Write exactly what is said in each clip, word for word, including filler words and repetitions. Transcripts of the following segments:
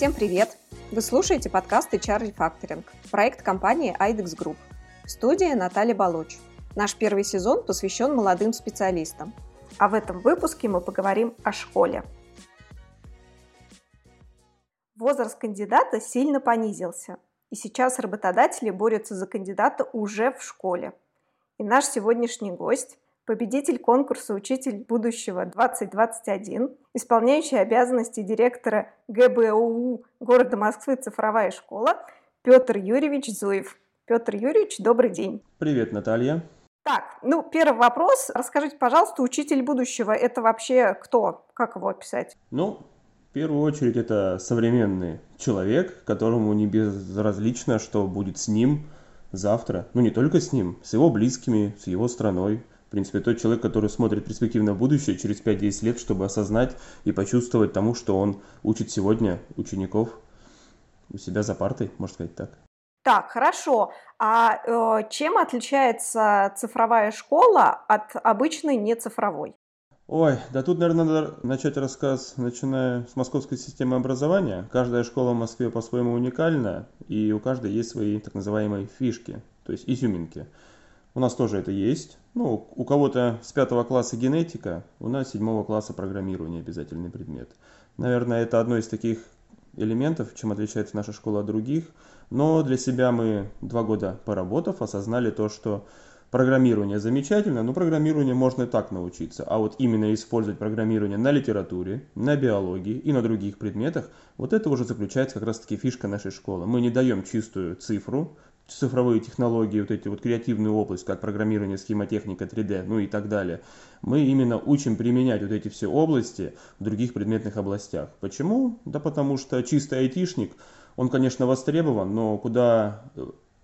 Всем привет! Вы слушаете подкасты Charlie Factoring, проект компании Айдекс Групп. В студии Наталья Болочь. Наш первый сезон посвящен молодым специалистам. А в этом выпуске мы поговорим о школе. Возраст кандидата сильно понизился, и сейчас работодатели борются за кандидата уже в школе. И наш сегодняшний гость – победитель конкурса «Учитель будущего двадцать двадцать один», исполняющий обязанности директора гэ бэ о у города Москвы «Цифровая школа» Петр Юрьевич Зуев. Петр Юрьевич, добрый день. Привет, Наталья. Так, ну, первый вопрос. Расскажите, пожалуйста, учитель будущего – это вообще кто? Как его описать? Ну, в первую очередь, это современный человек, которому не безразлично, что будет с ним завтра. Ну, не только с ним, с его близкими, с его страной. В принципе, тот человек, который смотрит перспективно будущее через пять-десять лет, чтобы осознать и почувствовать тому, что он учит сегодня учеников у себя за партой, можно сказать так. Так, хорошо. А э, чем отличается цифровая школа от обычной нецифровой? Ой, да тут, наверное, надо начать рассказ, начиная с московской системы образования. Каждая школа в Москве по-своему уникальна, и у каждой есть свои так называемые фишки, то есть изюминки. У нас тоже это есть. Ну, у кого-то с пятого класса генетика, у нас с седьмого класса программирование обязательный предмет. Наверное, это одно из таких элементов, чем отличается наша школа от других. Но для себя мы два года поработав осознали то, что программирование замечательно, но программирование можно и так научиться. А вот именно использовать программирование на литературе, на биологии и на других предметах, вот это уже заключается как раз-таки фишка нашей школы. Мы не даем чистую цифру, цифровые технологии, вот эти вот креативную область, как программирование, схемотехника, три дэ, ну и так далее. Мы именно учим применять вот эти все области в других предметных областях. Почему? Да потому что чистый айтишник, он, конечно, востребован, но куда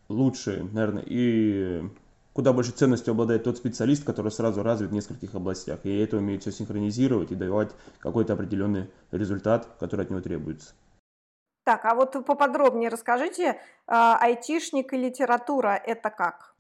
лучше, наверное, и... куда больше ценностью обладает тот специалист, который сразу развит в нескольких областях. И это умеет все синхронизировать и давать какой-то определенный результат, который от него требуется. Так, а вот поподробнее расскажите, айтишник и литература – это как?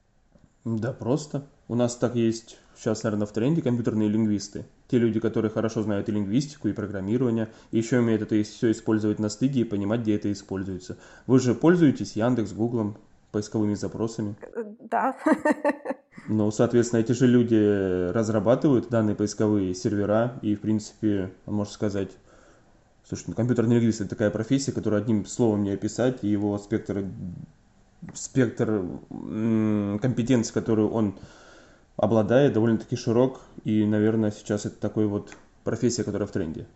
Да, просто. У нас так есть сейчас, наверное, в тренде компьютерные лингвисты. Те люди, которые хорошо знают и лингвистику, и программирование, и еще умеют это все использовать на стыке и понимать, где это используется. Вы же пользуетесь Яндекс, Гуглом, поисковыми запросами. Да. Ну, соответственно, эти же люди разрабатывают данные поисковые сервера, и, в принципе, можно сказать, слушай, ну, компьютерный лингвист – это такая профессия, которую одним словом не описать, и его спектр, спектр м- компетенций, которую он обладает, довольно-таки широк, и, наверное, сейчас это такой вот профессия, которая в тренде.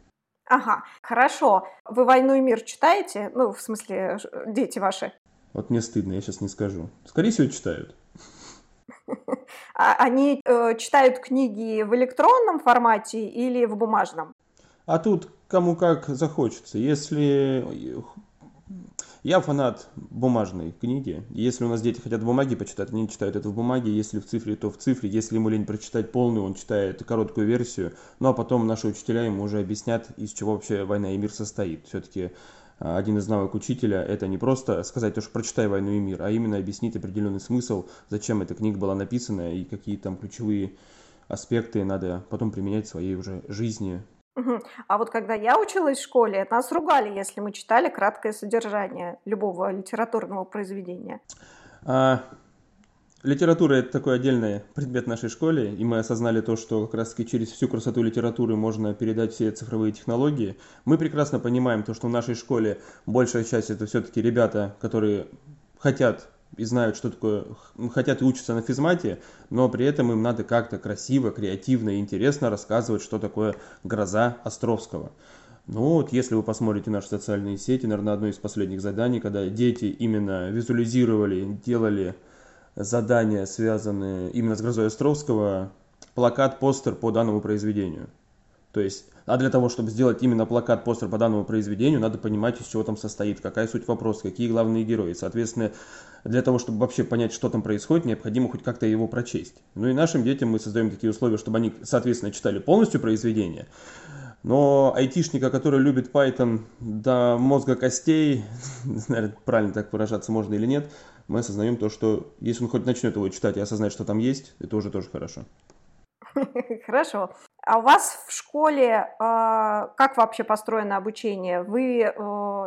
Ага, хорошо. Вы «Войну и мир» читаете? Ну, в смысле, дети ваши. Вот мне стыдно, я сейчас не скажу. Скорее всего, читают. Они э, читают книги в электронном формате или в бумажном? А тут кому как захочется. Если... Я фанат бумажной книги. Если у нас дети хотят в бумаге почитать, они читают это в бумаге. Если в цифре, то в цифре. Если ему лень прочитать полную, он читает короткую версию. Ну, а потом наши учителя ему уже объяснят, из чего вообще «Война и мир» состоит. Все-таки... Один из навыков учителя – это не просто сказать то, что прочитай «Войну и мир», а именно объяснить определенный смысл, зачем эта книга была написана и какие там ключевые аспекты надо потом применять в своей уже жизни. Угу. А вот когда я училась в школе, нас ругали, если мы читали краткое содержание любого литературного произведения. А... Литература – это такой отдельный предмет нашей школе, и мы осознали то, что как раз-таки через всю красоту литературы можно передать все цифровые технологии. Мы прекрасно понимаем то, что в нашей школе большая часть – это все-таки ребята, которые хотят и знают, что такое, хотят и учатся на физмате, но при этом им надо как-то красиво, креативно и интересно рассказывать, что такое «Гроза» Островского. Ну вот, если вы посмотрите наши социальные сети, наверное, одно из последних заданий, когда дети именно визуализировали, делали... задания, связанные именно с «Грозой Островского», плакат, постер по данному произведению. То есть, а для того, чтобы сделать именно плакат, постер по данному произведению, надо понимать, из чего там состоит, какая суть вопроса, какие главные герои. Соответственно, для того, чтобы вообще понять, что там происходит, необходимо хоть как-то его прочесть. Ну и нашим детям мы создаем такие условия, чтобы они, соответственно, читали полностью произведение. Но айтишника, который любит Python до мозга костей, наверное, правильно так выражаться можно или нет, мы осознаем то, что если он хоть начнет его читать и осознать, что там есть, это уже тоже хорошо. Хорошо. А у вас в школе как вообще построено обучение? Вы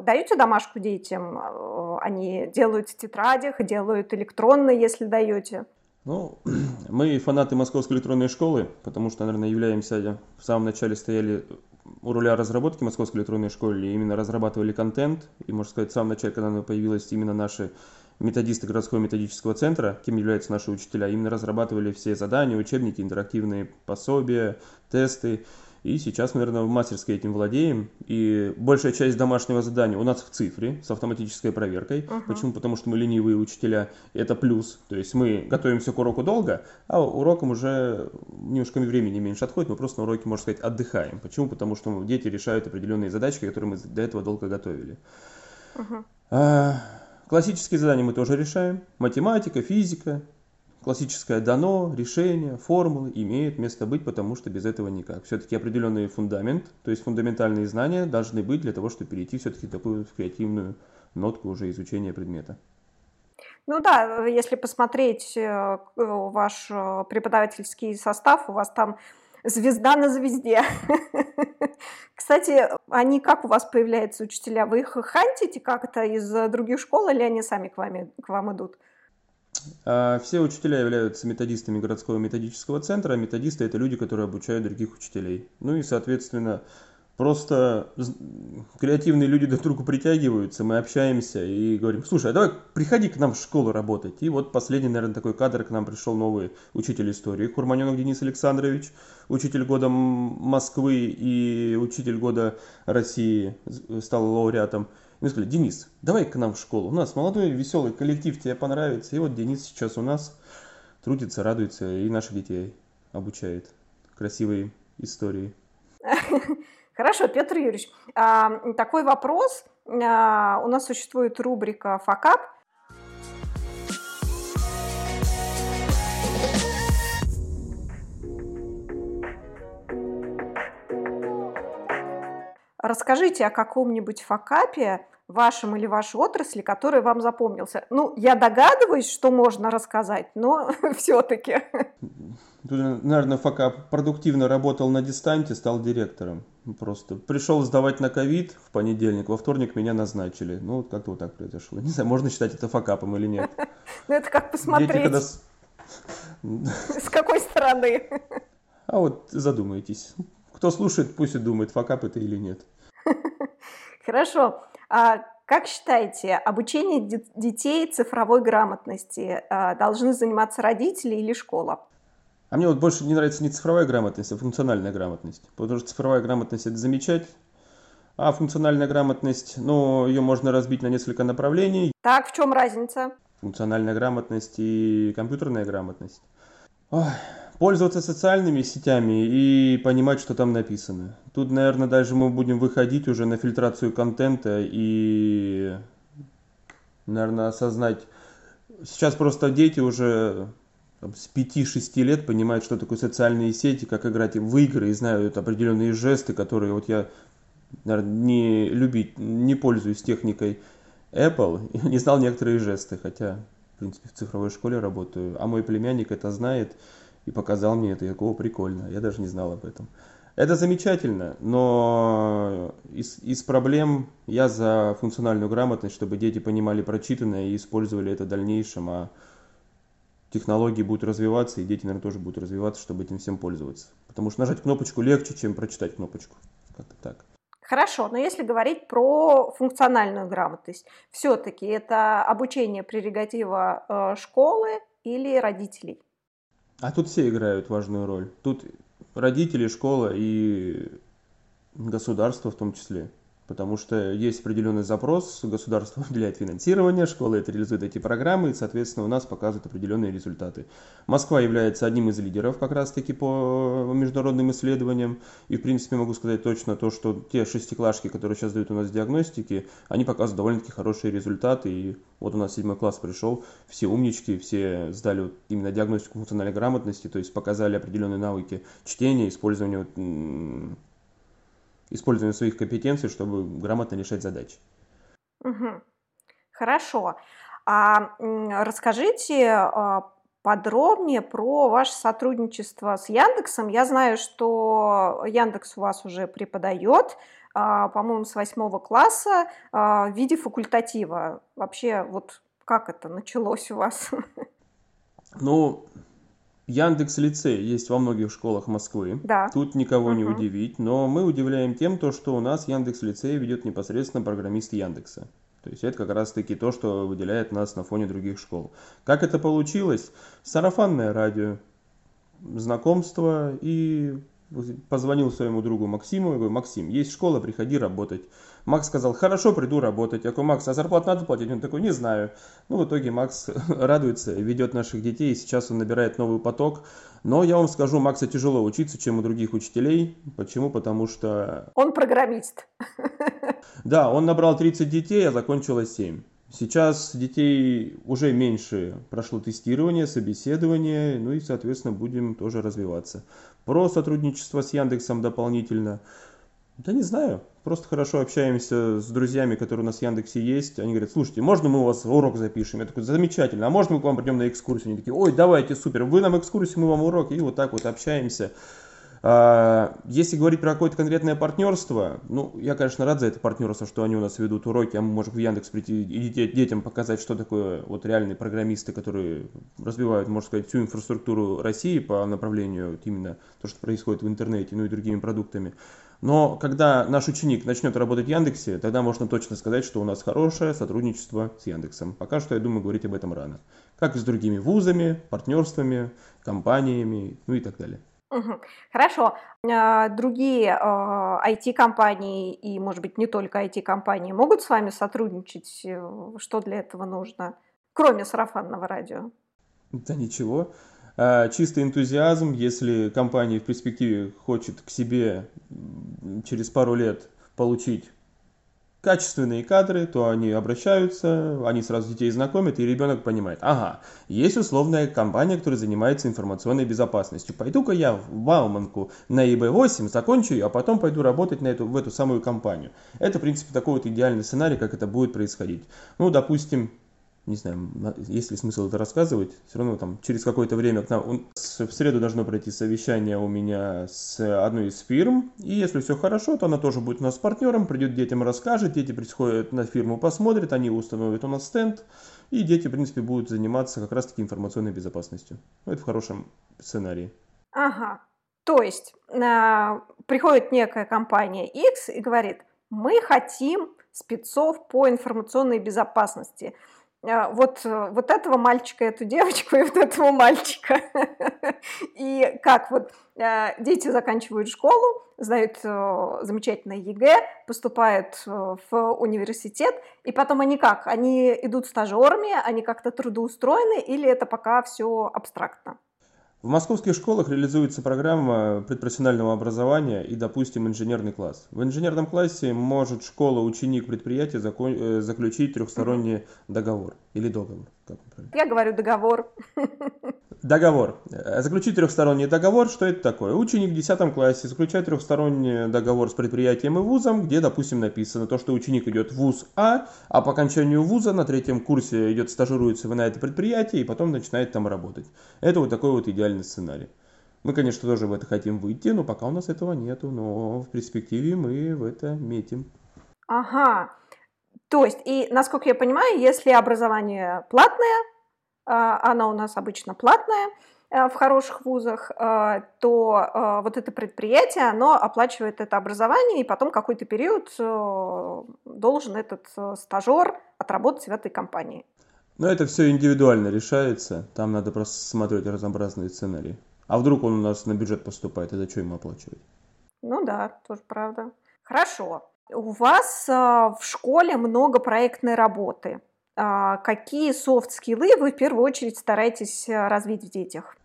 даете домашку детям? Они делают в тетрадях, делают электронно, если даете? Ну, мы фанаты Московской электронной школы, потому что, наверное, являемся, в самом начале стояли у руля разработки Московской электронной школы, и именно разрабатывали контент, и, можно сказать, в самом начале, когда появилась именно наши методисты городского методического центра, кем являются наши учителя, именно разрабатывали все задания, учебники, интерактивные пособия, тесты, и сейчас, наверное, в мастерской этим владеем, и большая часть домашнего задания у нас в цифре, с автоматической проверкой, uh-huh. Почему? Потому что мы ленивые учителя, это плюс, то есть мы готовимся к уроку долго, а уроком уже немножко времени меньше отходит, мы просто на уроке, можно сказать, отдыхаем. Почему? Потому что дети решают определенные задачки, которые мы до этого долго готовили. Uh-huh. а- Классические задания мы тоже решаем. Математика, физика, классическое дано, решение, формулы имеют место быть, потому что без этого никак. Все-таки определенный фундамент, то есть фундаментальные знания должны быть для того, чтобы перейти все-таки в такую креативную нотку уже изучения предмета. Ну да, если посмотреть ваш преподавательский состав, у вас там звезда на звезде. Кстати, они как у вас появляются, учителя? Вы их хантите как-то из других школ или они сами к, вами, к вам идут? Все учителя являются методистами городского методического центра, а методисты – это люди, которые обучают других учителей. Ну и, соответственно, просто креативные люди друг к другу притягиваются, мы общаемся и говорим: слушай, а давай приходи к нам в школу работать. И вот последний, наверное, такой кадр, к нам пришел новый учитель истории, Курманенок Денис Александрович, учитель года Москвы и учитель года России, стал лауреатом. Мы сказали: Денис, давай к нам в школу, у нас молодой, веселый коллектив, тебе понравится. И вот Денис сейчас у нас трудится, радуется и наших детей обучает красивые истории. Хорошо, Петр Юрьевич, такой вопрос. У нас существует рубрика «Факап». Расскажите о каком-нибудь факапе, вашем или вашей отрасли, который вам запомнился. Ну, я догадываюсь, что можно рассказать, но все-таки. Тут, наверное, факап. Продуктивно работал на дистанте, стал директором. Просто пришел сдавать на ковид в понедельник, во вторник меня назначили. Ну, вот как-то вот так произошло. Не знаю, можно считать это факапом или нет. Ну, это как посмотреть. С какой стороны? А вот задумайтесь. Кто слушает, пусть и думает, факап это или нет. Хорошо. А как считаете, обучение детей цифровой грамотности должны заниматься родители или школа? А мне вот больше не нравится не цифровая грамотность, а функциональная грамотность. Потому что цифровая грамотность – это замечать, а функциональная грамотность, ну, ее можно разбить на несколько направлений. Так, в чем разница? Функциональная грамотность и компьютерная грамотность. Ой, пользоваться социальными сетями и понимать, что там написано. Тут, наверное, даже мы будем выходить уже на фильтрацию контента и, наверное, осознать. Сейчас просто дети уже с пяти-шести лет понимают, что такое социальные сети, как играть в игры, и знают определенные жесты, которые вот я, наверное, не любить, не пользуюсь техникой Apple, не знал некоторые жесты, хотя, в принципе, в цифровой школе работаю. А мой племянник это знает и показал мне это, и такого прикольно, я даже не знал об этом. Это замечательно, но из, из проблем я за функциональную грамотность, чтобы дети понимали прочитанное и использовали это в дальнейшем, а технологии будут развиваться, и дети, наверное, тоже будут развиваться, чтобы этим всем пользоваться. Потому что нажать кнопочку легче, чем прочитать кнопочку. Как-то так. Хорошо, но если говорить про функциональную грамотность, все-таки это обучение прерогатива школы или родителей? А тут все играют важную роль. Тут родители, школа и государство в том числе. Потому что есть определенный запрос, государство выделяет финансирование, школы это реализуют эти программы, и, соответственно, у нас показывают определенные результаты. Москва является одним из лидеров как раз-таки по международным исследованиям, и, в принципе, могу сказать точно то, что те шестиклашки, которые сейчас дают у нас диагностики, они показывают довольно-таки хорошие результаты, и вот у нас седьмой класс пришел, все умнички, все сдали вот именно диагностику функциональной грамотности, то есть показали определенные навыки чтения, использования использование своих компетенций, чтобы грамотно решать задачи. Угу. Хорошо. А расскажите подробнее про ваше сотрудничество с Яндексом. Я знаю, что Яндекс у вас уже преподает, по-моему, с восьмого класса в виде факультатива. Вообще, вот как это началось у вас? Ну, Яндекс.Лицей есть во многих школах Москвы. Да. Тут никого угу. не удивить. Но мы удивляем тем, то, что у нас Яндекс.Лицей ведет непосредственно программист Яндекса. То есть это как раз-таки то, что выделяет нас на фоне других школ. Как это получилось? Сарафанное радио, знакомство. И позвонил своему другу Максиму и говорю: Максим, есть школа, приходи работать. Макс сказал: хорошо, приду работать. Я говорю: Макс, а зарплату надо платить? Он такой: не знаю. Ну, в итоге Макс радуется, ведет наших детей. Сейчас он набирает новый поток. Но я вам скажу, Макса тяжело учиться, чем у других учителей. Почему? Потому что... он программист. Да, он набрал тридцать детей, а закончилось семь. Сейчас детей уже меньше. Прошло тестирование, собеседование, ну и, соответственно, будем тоже развиваться. Про сотрудничество с Яндексом дополнительно. Да не знаю, просто хорошо общаемся с друзьями, которые у нас в Яндексе есть. Они говорят: слушайте, можно мы у вас урок запишем? Я такой: замечательно, а можно мы к вам придем на экскурсию? Они такие: ой, давайте, супер, вы нам экскурсию, мы вам урок. И вот так вот общаемся. Если говорить про какое-то конкретное партнерство, ну, я, конечно, рад за это партнерство, что они у нас ведут уроки, а мы можем в Яндекс прийти и детям показать, что такое вот реальные программисты, которые развивают, можно сказать, всю инфраструктуру России по направлению вот именно то, что происходит в интернете, ну и другими продуктами. Но когда наш ученик начнет работать в Яндексе, тогда можно точно сказать, что у нас хорошее сотрудничество с Яндексом. Пока что, я думаю, говорить об этом рано. Как и с другими вузами, партнерствами, компаниями, ну и так далее. Хорошо. Другие ай ти-компании и, может быть, не только ай ти-компании могут с вами сотрудничать? Что для этого нужно, кроме сарафанного радио? Да ничего. Чистый энтузиазм. Если компания в перспективе хочет к себе через пару лет получить качественные кадры, то они обращаются, они сразу детей знакомят, и ребенок понимает: ага, есть условная компания, которая занимается информационной безопасностью. Пойду-ка я в Бауманку на и бэ восемь, закончу ее, а потом пойду работать на эту, в эту самую компанию. Это, в принципе, такой вот идеальный сценарий, как это будет происходить. Ну, допустим, не знаю, есть ли смысл это рассказывать, все равно там через какое-то время к нам... В среду должно пройти совещание у меня с одной из фирм, и если все хорошо, то она тоже будет у нас партнером, придет детям, расскажет, дети приходят на фирму, посмотрят, они установят у нас стенд, и дети, в принципе, будут заниматься как раз-таки информационной безопасностью. Это в хорошем сценарии. Ага, то есть э, приходит некая компания X и говорит: мы хотим спецов по информационной безопасности. Вот, вот этого мальчика, эту девочку и вот этого мальчика. И как вот дети заканчивают школу, сдают замечательное ЕГЭ, поступают в университет, и потом они как? Они идут стажерами, они как-то трудоустроены, или это пока все абстрактно? В московских школах реализуется программа предпрофессионального образования и, допустим, инженерный класс. В инженерном классе может школа, ученик, предприятие закон... заключить трехсторонний договор. Или договор, как правильно? Я говорю договор. Договор. Заключить трехсторонний договор, что это такое? Ученик в десятом классе заключает трехсторонний договор с предприятием и вузом, где, допустим, написано то, что ученик идет в вуз А, а по окончанию вуза на третьем курсе идет, стажируется на это предприятие и потом начинает там работать. Это вот такой вот идеальный сценарий. Мы, конечно, тоже в это хотим выйти, но пока у нас этого нету, но в перспективе мы в это метим. Ага. То есть, и, насколько я понимаю, если образование платное, она у нас обычно платная в хороших вузах, то вот это предприятие, оно оплачивает это образование, и потом какой-то период должен этот стажер отработать в этой компании. Но это все индивидуально решается, там надо просто смотреть разнообразные сценарии. А вдруг он у нас на бюджет поступает, и за что ему оплачивать? Ну да, тоже правда. Хорошо. У вас в школе много проектной работы. Какие софт-скиллы вы в первую очередь стараетесь развить в детях?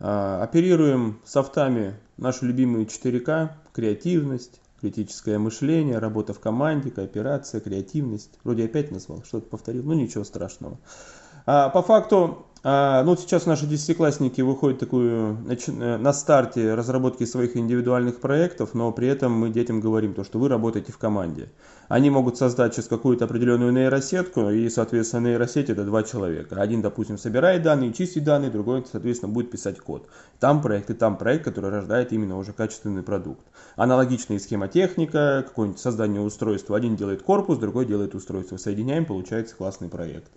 Оперируем софтами наши любимые четыре ка, креативность, критическое мышление, работа в команде, кооперация, креативность. Вроде опять назвал, что-то повторил, но ничего страшного. По факту А, ну, сейчас наши десятиклассники выходят такую, на старте разработки своих индивидуальных проектов, но при этом мы детям говорим, то, что вы работаете в команде. Они могут создать сейчас какую-то определенную нейросетку, и, соответственно, нейросеть — это два человека. Один, допустим, собирает данные, чистит данные, другой, соответственно, будет писать код. Там проект и там проект, который рождает именно уже качественный продукт. Аналогичная схемотехника, какое-нибудь создание устройства. Один делает корпус, другой делает устройство. Соединяем, получается классный проект.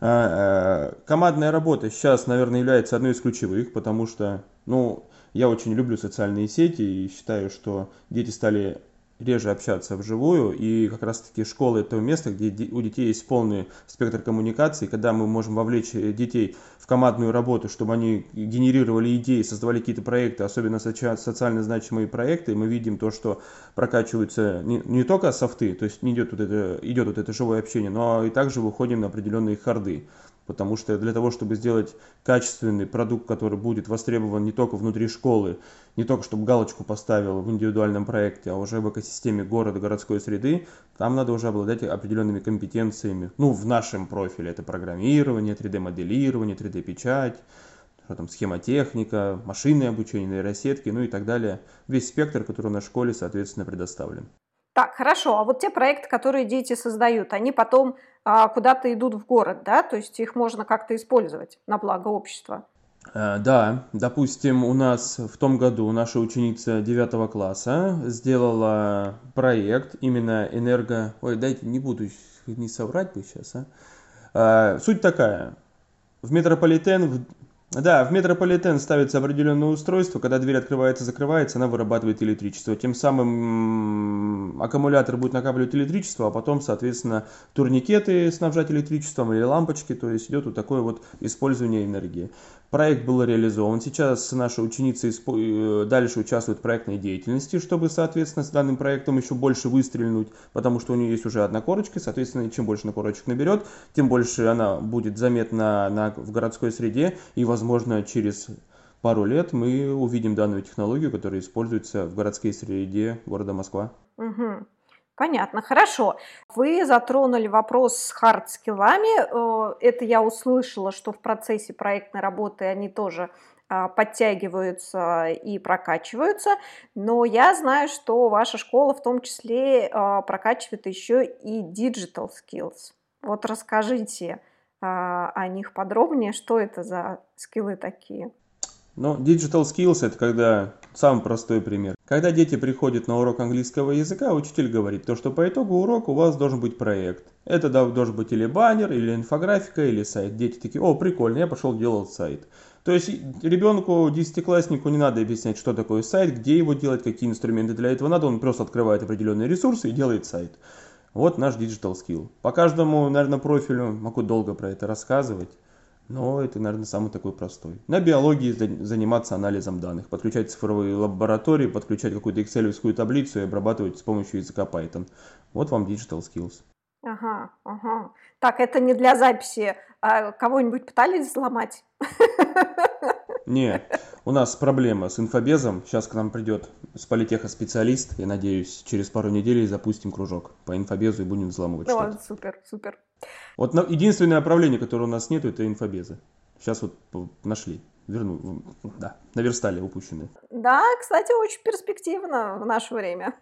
Командная работа сейчас, наверное, является одной из ключевых, потому что, ну, я очень люблю социальные сети и считаю, что дети стали реже общаться вживую, и как раз-таки школа — это то место, где у детей есть полный спектр коммуникаций, когда мы можем вовлечь детей в командную работу, чтобы они генерировали идеи, создавали какие-то проекты, особенно социально значимые проекты. И мы видим то, что прокачиваются не, не только софты, то есть идет вот это, идет вот это живое общение, но и также выходим на определенные харды. Потому что для того, чтобы сделать качественный продукт, который будет востребован не только внутри школы, не только чтобы галочку поставил в индивидуальном проекте, а уже в экосистеме города, городской среды, там надо уже обладать определенными компетенциями. Ну, в нашем профиле это программирование, три дэ моделирование, три дэ печать, что там, схемотехника, машинное обучение, нейросетки, ну и так далее. Весь спектр, который на школе, соответственно, предоставлен. Так, хорошо, а вот те проекты, которые дети создают, они потом а, куда-то идут в город, да? То есть их можно как-то использовать на благо общества? Э, да, допустим, у нас в том году наша ученица девятого класса сделала проект именно энерго... Ой, дайте, не буду, не соврать бы сейчас, а. Э, суть такая. В метрополитен... В... Да, в метрополитен ставится определенное устройство, когда дверь открывается, закрывается, она вырабатывает электричество. Тем самым аккумулятор будет накапливать электричество, а потом, соответственно, турникеты снабжать электричеством или лампочки, то есть идет вот такое вот использование энергии. Проект был реализован, сейчас наши ученицы исп... дальше участвуют в проектной деятельности, чтобы, соответственно, с данным проектом еще больше выстрельнуть, потому что у нее есть уже одна корочка, соответственно, чем больше она корочек наберет, тем больше она будет заметна на... в городской среде, и, возможно, через пару лет мы увидим данную технологию, которая используется в городской среде города Москва. Угу. Понятно, хорошо. Вы затронули вопрос с хард-скиллами. Это я услышала, что в процессе проектной работы они тоже подтягиваются и прокачиваются. Но я знаю, что ваша школа в том числе прокачивает еще и digital skills. Вот расскажите о них подробнее, что это за скиллы такие? Ну, digital skills — это когда, самый простой пример, когда дети приходят на урок английского языка, учитель говорит, то, что по итогу урока у вас должен быть проект. Это должен быть или баннер, или инфографика, или сайт. Дети такие: о, прикольно, я пошел делал сайт. То есть ребенку, десятикласснику не надо объяснять, что такое сайт, где его делать, какие инструменты для этого надо, он просто открывает определенные ресурсы и делает сайт. Вот наш digital skill. По каждому, наверное, профилю могу долго про это рассказывать, но это, наверное, самый такой простой. На биологии заниматься анализом данных, подключать цифровые лаборатории, подключать какую-то экселевскую таблицу и обрабатывать с помощью языка Python. Вот вам digital skills. Ага, ага. Так, это не для записи. А кого-нибудь пытались взломать? Не, у нас проблема с инфобезом. Сейчас к нам придет с Политеха специалист. Я надеюсь, через пару недель запустим кружок по инфобезу и будем взламывать. Ну, что-то. Супер, супер. Вот единственное направление, которое у нас нету, это инфобезы. Сейчас вот нашли, верну, да, наверстали упущенные. Да, кстати, очень перспективно в наше время.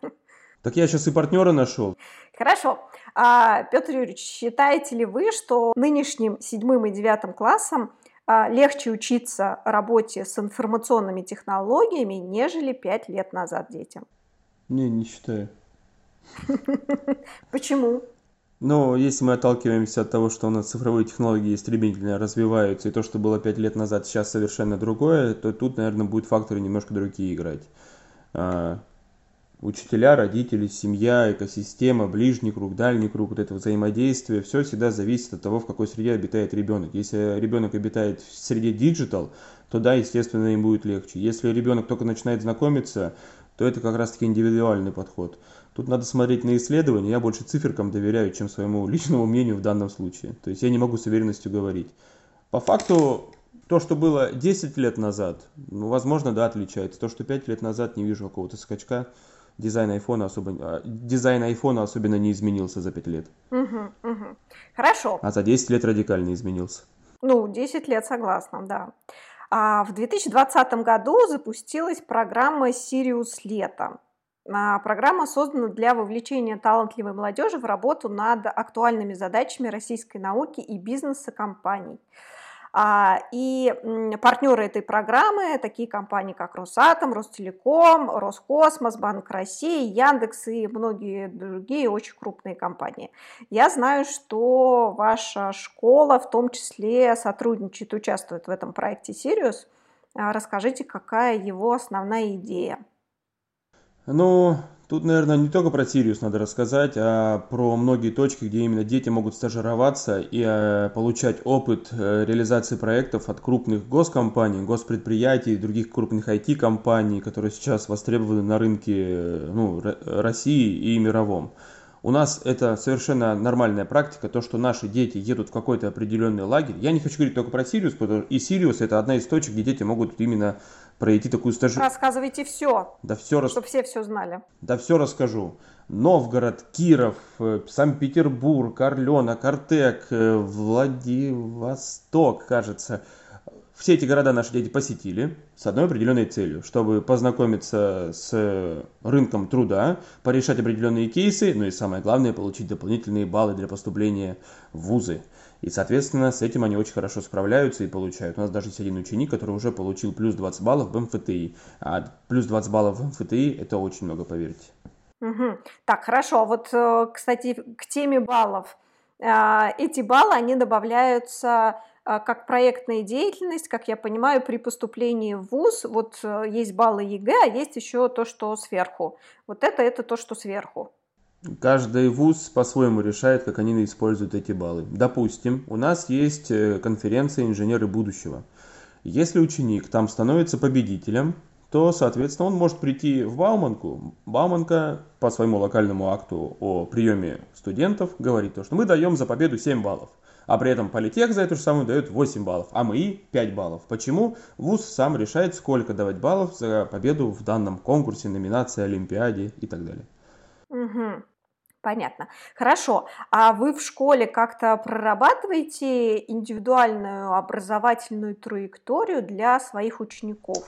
Так я сейчас и партнера нашел. Хорошо. А, Петр Юрьевич, считаете ли вы, что нынешним седьмым и девятым классам легче учиться работе с информационными технологиями, нежели пять лет назад детям? Не, не считаю. Почему? Ну, если мы отталкиваемся от того, что у нас цифровые технологии стремительно развиваются, и то, что было пять лет назад, сейчас совершенно другое, то тут, наверное, будут факторы немножко другие играть. Учителя, родители, семья, экосистема, ближний круг, дальний круг, вот это взаимодействие, все всегда зависит от того, в какой среде обитает ребенок. Если ребенок обитает в среде диджитал, то да, естественно, им будет легче. Если ребенок только начинает знакомиться, то это как раз-таки индивидуальный подход. Тут надо смотреть на исследования, я больше циферкам доверяю, чем своему личному мнению в данном случае. То есть я не могу с уверенностью говорить. По факту, то, что было десять лет назад, ну, возможно, да, отличается. То, что пять лет назад, не вижу какого-то скачка. Дизайн айфона особо, дизайн айфона особенно не изменился за пять лет. Угу, угу. Хорошо. А за десять лет радикально изменился. Ну, десять лет, согласна, да. А в две тысячи двадцатом году запустилась программа «Сириус-лето». Программа создана для вовлечения талантливой молодежи в работу над актуальными задачами российской науки и бизнеса компаний. И партнеры этой программы, такие компании, как Росатом, Ростелеком, Роскосмос, Банк России, Яндекс и многие другие очень крупные компании. Я знаю, что ваша школа в том числе сотрудничает, участвует в этом проекте «Сириус». Расскажите, какая его основная идея? Ну, тут, наверное, не только про Сириус надо рассказать, а про многие точки, где именно дети могут стажироваться и э, получать опыт э, реализации проектов от крупных госкомпаний, госпредприятий, других крупных ай ти-компаний, которые сейчас востребованы на рынке ну, р- России и мировом. У нас это совершенно нормальная практика, то, что наши дети едут в какой-то определенный лагерь. Я не хочу говорить только про Сириус, потому что и Сириус – это одна из точек, где дети могут именно пройти такую стажировку. Рассказывайте все, да все рас... чтобы все все знали. Да все расскажу. Новгород, Киров, Санкт-Петербург, Орленок, Артек, Владивосток, кажется. Все эти города наши дети посетили с одной определенной целью, чтобы познакомиться с рынком труда, порешать определенные кейсы, ну и самое главное, получить дополнительные баллы для поступления в вузы. И, соответственно, с этим они очень хорошо справляются и получают. У нас даже есть один ученик, который уже получил плюс двадцать баллов в эм эф тэ и. А плюс двадцать баллов в эм эф тэ и – это очень много, поверьте. Угу. Так, хорошо. А вот, кстати, к теме баллов. Эти баллы, они добавляются как проектная деятельность, как я понимаю, при поступлении в вуз. Вот есть баллы ЕГЭ, а есть еще то, что сверху. Вот это, это то, что сверху. Каждый вуз по-своему решает, как они используют эти баллы. Допустим, у нас есть конференция «Инженеры будущего». Если ученик там становится победителем, то, соответственно, он может прийти в Бауманку. Бауманка по своему локальному акту о приеме студентов говорит, то, что мы даем за победу семь баллов, а при этом Политех за эту же самую дает восемь баллов, а мы пять баллов. Почему? Вуз сам решает, сколько давать баллов за победу в данном конкурсе, номинации, олимпиаде и так далее. Угу. Понятно. Хорошо. А вы в школе как-то прорабатываете индивидуальную образовательную траекторию для своих учеников?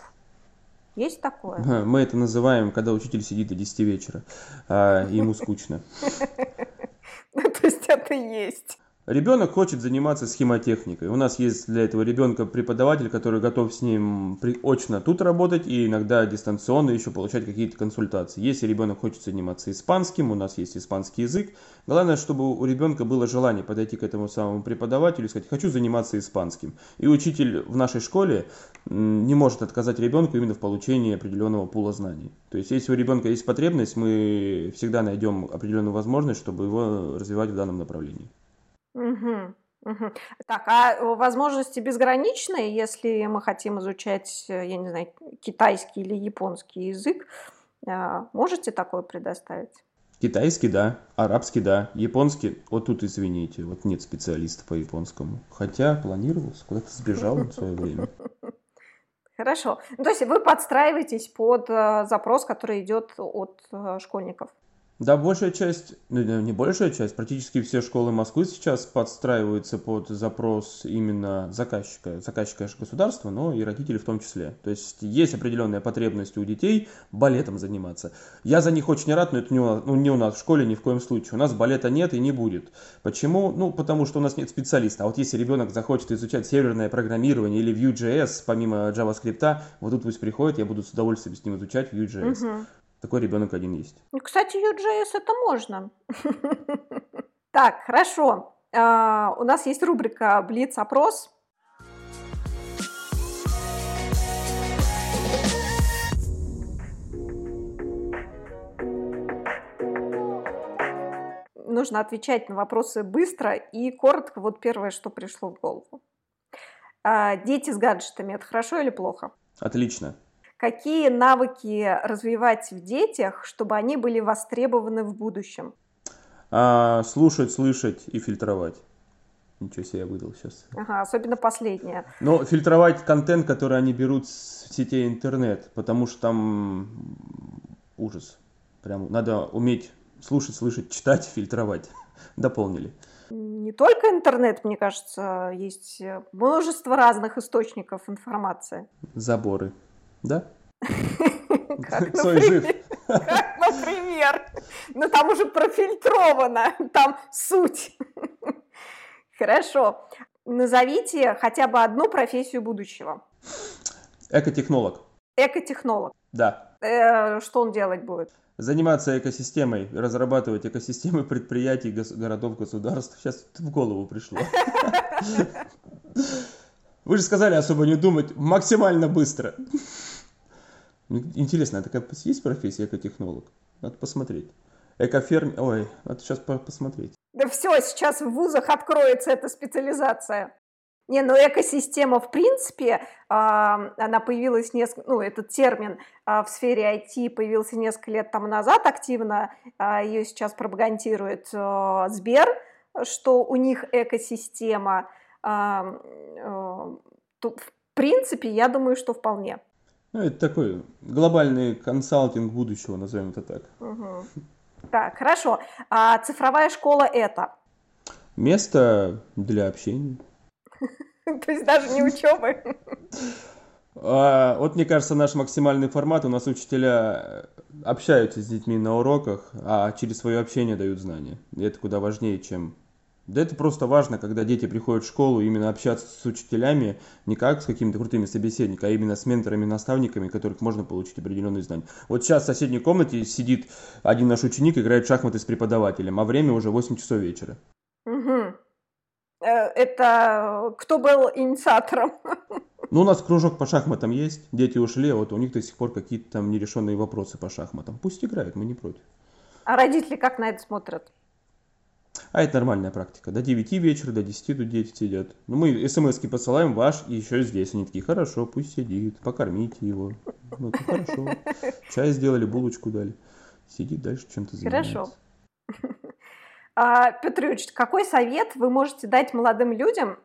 Есть такое? Мы это называем, когда учитель сидит до десяти вечера, а ему скучно. То есть это есть. Ребенок хочет заниматься схемотехникой. У нас есть для этого ребенка преподаватель, который готов с ним очно тут работать и иногда дистанционно еще получать какие-то консультации. Если ребенок хочет заниматься испанским, у нас есть испанский язык. Главное, чтобы у ребенка было желание подойти к этому самому преподавателю и сказать: «Хочу заниматься испанским». И учитель в нашей школе не может отказать ребенку именно в получении определенного пула знаний. То есть, если у ребенка есть потребность, мы всегда найдем определенную возможность, чтобы его развивать в данном направлении. Угу, угу. Так, а возможности безграничные, если мы хотим изучать, я не знаю, китайский или японский язык, можете такое предоставить? Китайский, да, арабский, да, японский, вот тут извините, вот нет специалиста по японскому, хотя планировался, куда-то сбежал в свое время. Хорошо, то есть вы подстраиваетесь под запрос, который идет от школьников? Да, большая часть, ну не большая часть, практически все школы Москвы сейчас подстраиваются под запрос именно заказчика, заказчика, конечно, государства, но и родителей в том числе. То есть есть определенная потребность у детей балетом заниматься. Я за них очень рад, но это не у нас, ну, не у нас в школе ни в коем случае. У нас балета нет и не будет. Почему? Ну, потому что у нас нет специалиста. А вот если ребенок захочет изучать серверное программирование или Vue.js, помимо JavaScript, вот тут пусть приходит, я буду с удовольствием с ним изучать Vue.js. Угу. Такой ребенок один есть. Кстати, Vue.js это можно. Так, хорошо. У нас есть рубрика «Блиц-опрос». Нужно отвечать на вопросы быстро и коротко. Вот первое, что пришло в голову. Дети с гаджетами – это хорошо или плохо? Отлично. Какие навыки развивать в детях, чтобы они были востребованы в будущем? А, слушать, слышать и фильтровать. Ничего себе я выдал сейчас. Ага, особенно последнее. Но фильтровать контент, который они берут с сетей интернет, потому что там ужас. Прям надо уметь слушать, слышать, читать, фильтровать. Дополнили. не только интернет, мне кажется, есть множество разных источников информации. Заборы, да? Цой жив. Как, например. Но там уже профильтровано, там суть. Хорошо. Назовите хотя бы одну профессию будущего. Экотехнолог. Экотехнолог. Да. Э, что он делать будет? Заниматься экосистемой, разрабатывать экосистемы предприятий, гос- городов, государств. Сейчас в голову пришло. Вы же сказали особо не думать, максимально быстро. Интересно, а такая есть профессия экотехнолог? Надо посмотреть. Экоферм... Ой, надо сейчас посмотреть. Да все, сейчас в вузах откроется эта специализация. Не, ну экосистема, в принципе, она появилась несколько, ну, этот термин в сфере ай ти появился несколько лет тому назад активно, ее сейчас пропагандирует Сбер, что у них экосистема. Тут, в принципе, я думаю, что вполне. Ну, это такой глобальный консалтинг будущего, назовем это так. Угу. Так, хорошо. А цифровая школа это? Место для общения. То есть даже не учебы. А, вот мне кажется, наш максимальный формат. У нас учителя общаются с детьми на уроках, а через свое общение дают знания. И это куда важнее, чем... Да это просто важно, когда дети приходят в школу, именно общаться с учителями, не как с какими-то крутыми собеседниками, а именно с менторами, наставниками, которых можно получить определенные знания. Вот сейчас в соседней комнате сидит один наш ученик, играет в шахматы с преподавателем, а время уже восемь часов вечера. Угу. Это кто был инициатором? Ну, у нас кружок по шахматам есть, дети ушли, а вот у них до сих пор какие-то там нерешенные вопросы по шахматам. Пусть играют, мы не против. А родители как на это смотрят? А это нормальная практика. До девяти вечера, до десяти тут дети сидят. Ну, мы смс-ки посылаем, ваш и еще здесь. Они такие, хорошо, пусть сидит, покормите его. Ну, это хорошо. Чай сделали, булочку дали. Сидит дальше, чем-то занимается. Хорошо. Петр Юрьевич, какой совет вы можете дать молодым людям,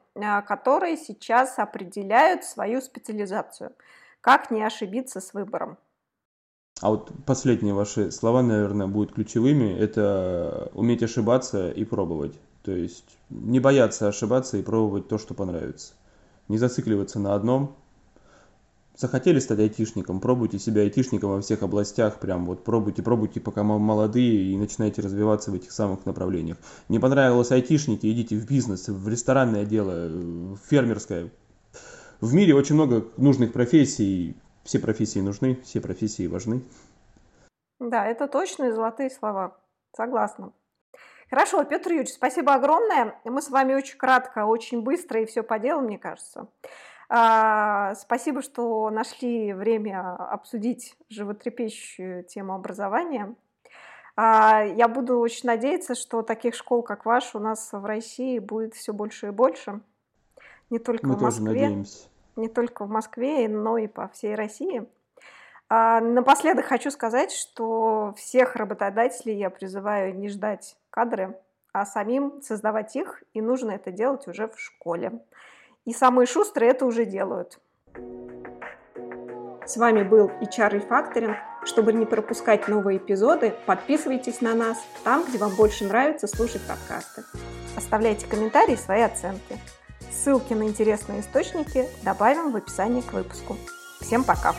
которые сейчас определяют свою специализацию? Как не ошибиться с выбором? А вот последние ваши слова, наверное, будут ключевыми. Это уметь ошибаться и пробовать. То есть не бояться ошибаться и пробовать то, что понравится. Не зацикливаться на одном. Захотели стать айтишником, пробуйте себя айтишником во всех областях, прям вот пробуйте, пробуйте, пока молодые, и начинайте развиваться в этих самых направлениях. Не понравилось айтишники, идите в бизнес, в ресторанное дело, в фермерское. В мире очень много нужных профессий, все профессии нужны, все профессии важны. Да, это точные золотые слова, согласна. Хорошо, Петр Юрьевич, спасибо огромное, мы с вами очень кратко, очень быстро и все по делу, мне кажется. Спасибо, что нашли время обсудить животрепещущую тему образования. Я буду очень надеяться, что таких школ, как ваша, у нас в России будет все больше и больше. Не только Мы в Москве, тоже надеемся. Не только в Москве, но и по всей России. Напоследок хочу сказать, что всех работодателей я призываю не ждать кадры, а самим создавать их, и нужно это делать уже в школе. И самые шустрые это уже делают. С вами был эйч ар Refactoring. Чтобы не пропускать новые эпизоды, подписывайтесь на нас там, где вам больше нравится слушать подкасты. Оставляйте комментарии и свои оценки. Ссылки на интересные источники добавим в описании к выпуску. Всем пока!